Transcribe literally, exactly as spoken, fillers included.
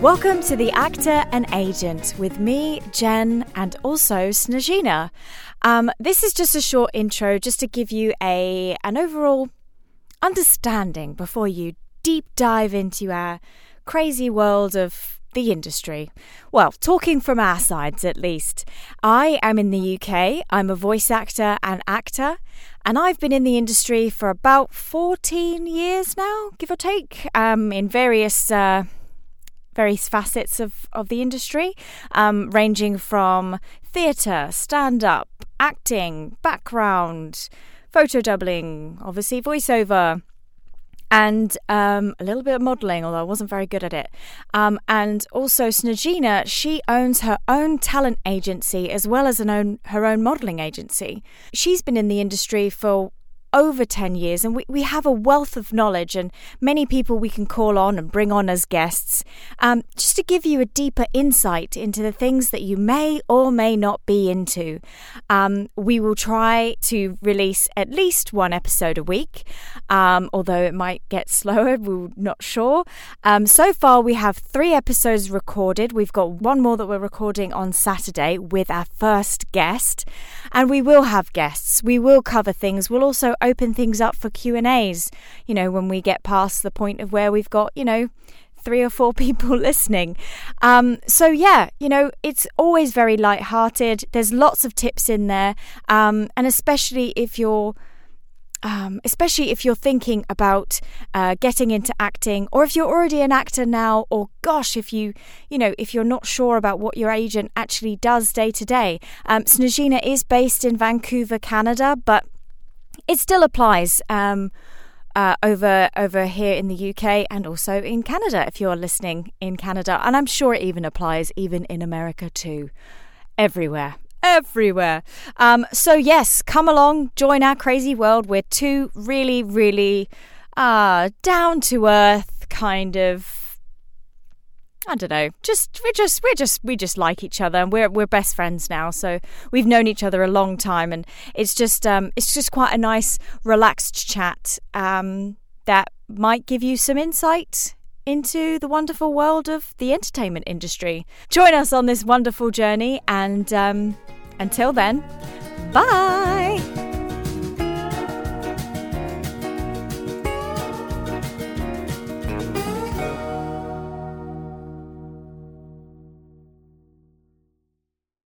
Welcome to The Actor and Agent with me, Jen, and also Snezhina. Um, this is just a short intro just to give you a an overall understanding before you deep dive into our crazy world of the industry. Well, talking from our sides at least. I am in the U K. I'm a voice actor and actor, and I've been in the industry for about fourteen years now, give or take, um, in various... Uh, various facets of, of the industry, um, ranging from theatre, stand-up, acting, background, photo doubling, obviously voiceover, and um, a little bit of modelling, although I wasn't very good at it. Um, and also Snezhina, she owns her own talent agency as well as an own, her own modelling agency. She's been in the industry for over ten years, and we, we have a wealth of knowledge and many people we can call on and bring on as guests, um, just to give you a deeper insight into the things that you may or may not be into. Um, we will try to release at least one episode a week, um, although it might get slower, we're not sure. Um, so far we have three episodes recorded. We've got one more that we're recording on Saturday with our first guest, and we will have guests. We will cover things. We'll also open things up for Q and A's, you know, when we get past the point of where we've got, you know, three or four people listening. Um, so yeah, you know, it's always very lighthearted. There's lots of tips in there. Um, and especially if you're, um, especially if you're thinking about uh, getting into acting, or if you're already an actor now, or gosh, if you, you know, if you're not sure about what your agent actually does day to day. Um, Snezhina is based in Vancouver, Canada, but it still applies um, uh, over over here in the U K and also in Canada if you're listening in Canada. And I'm sure it even applies even in America too. Everywhere. Everywhere. Um, so yes, come along, join our crazy world. We're two really, really uh, down-to-earth kind of, I don't know, just we just we just we just like each other, and we're we're best friends now. So we've known each other a long time, and it's just um it's just quite a nice relaxed chat um that might give you some insight into the wonderful world of the entertainment industry. Join us on this wonderful journey, and um until then, bye.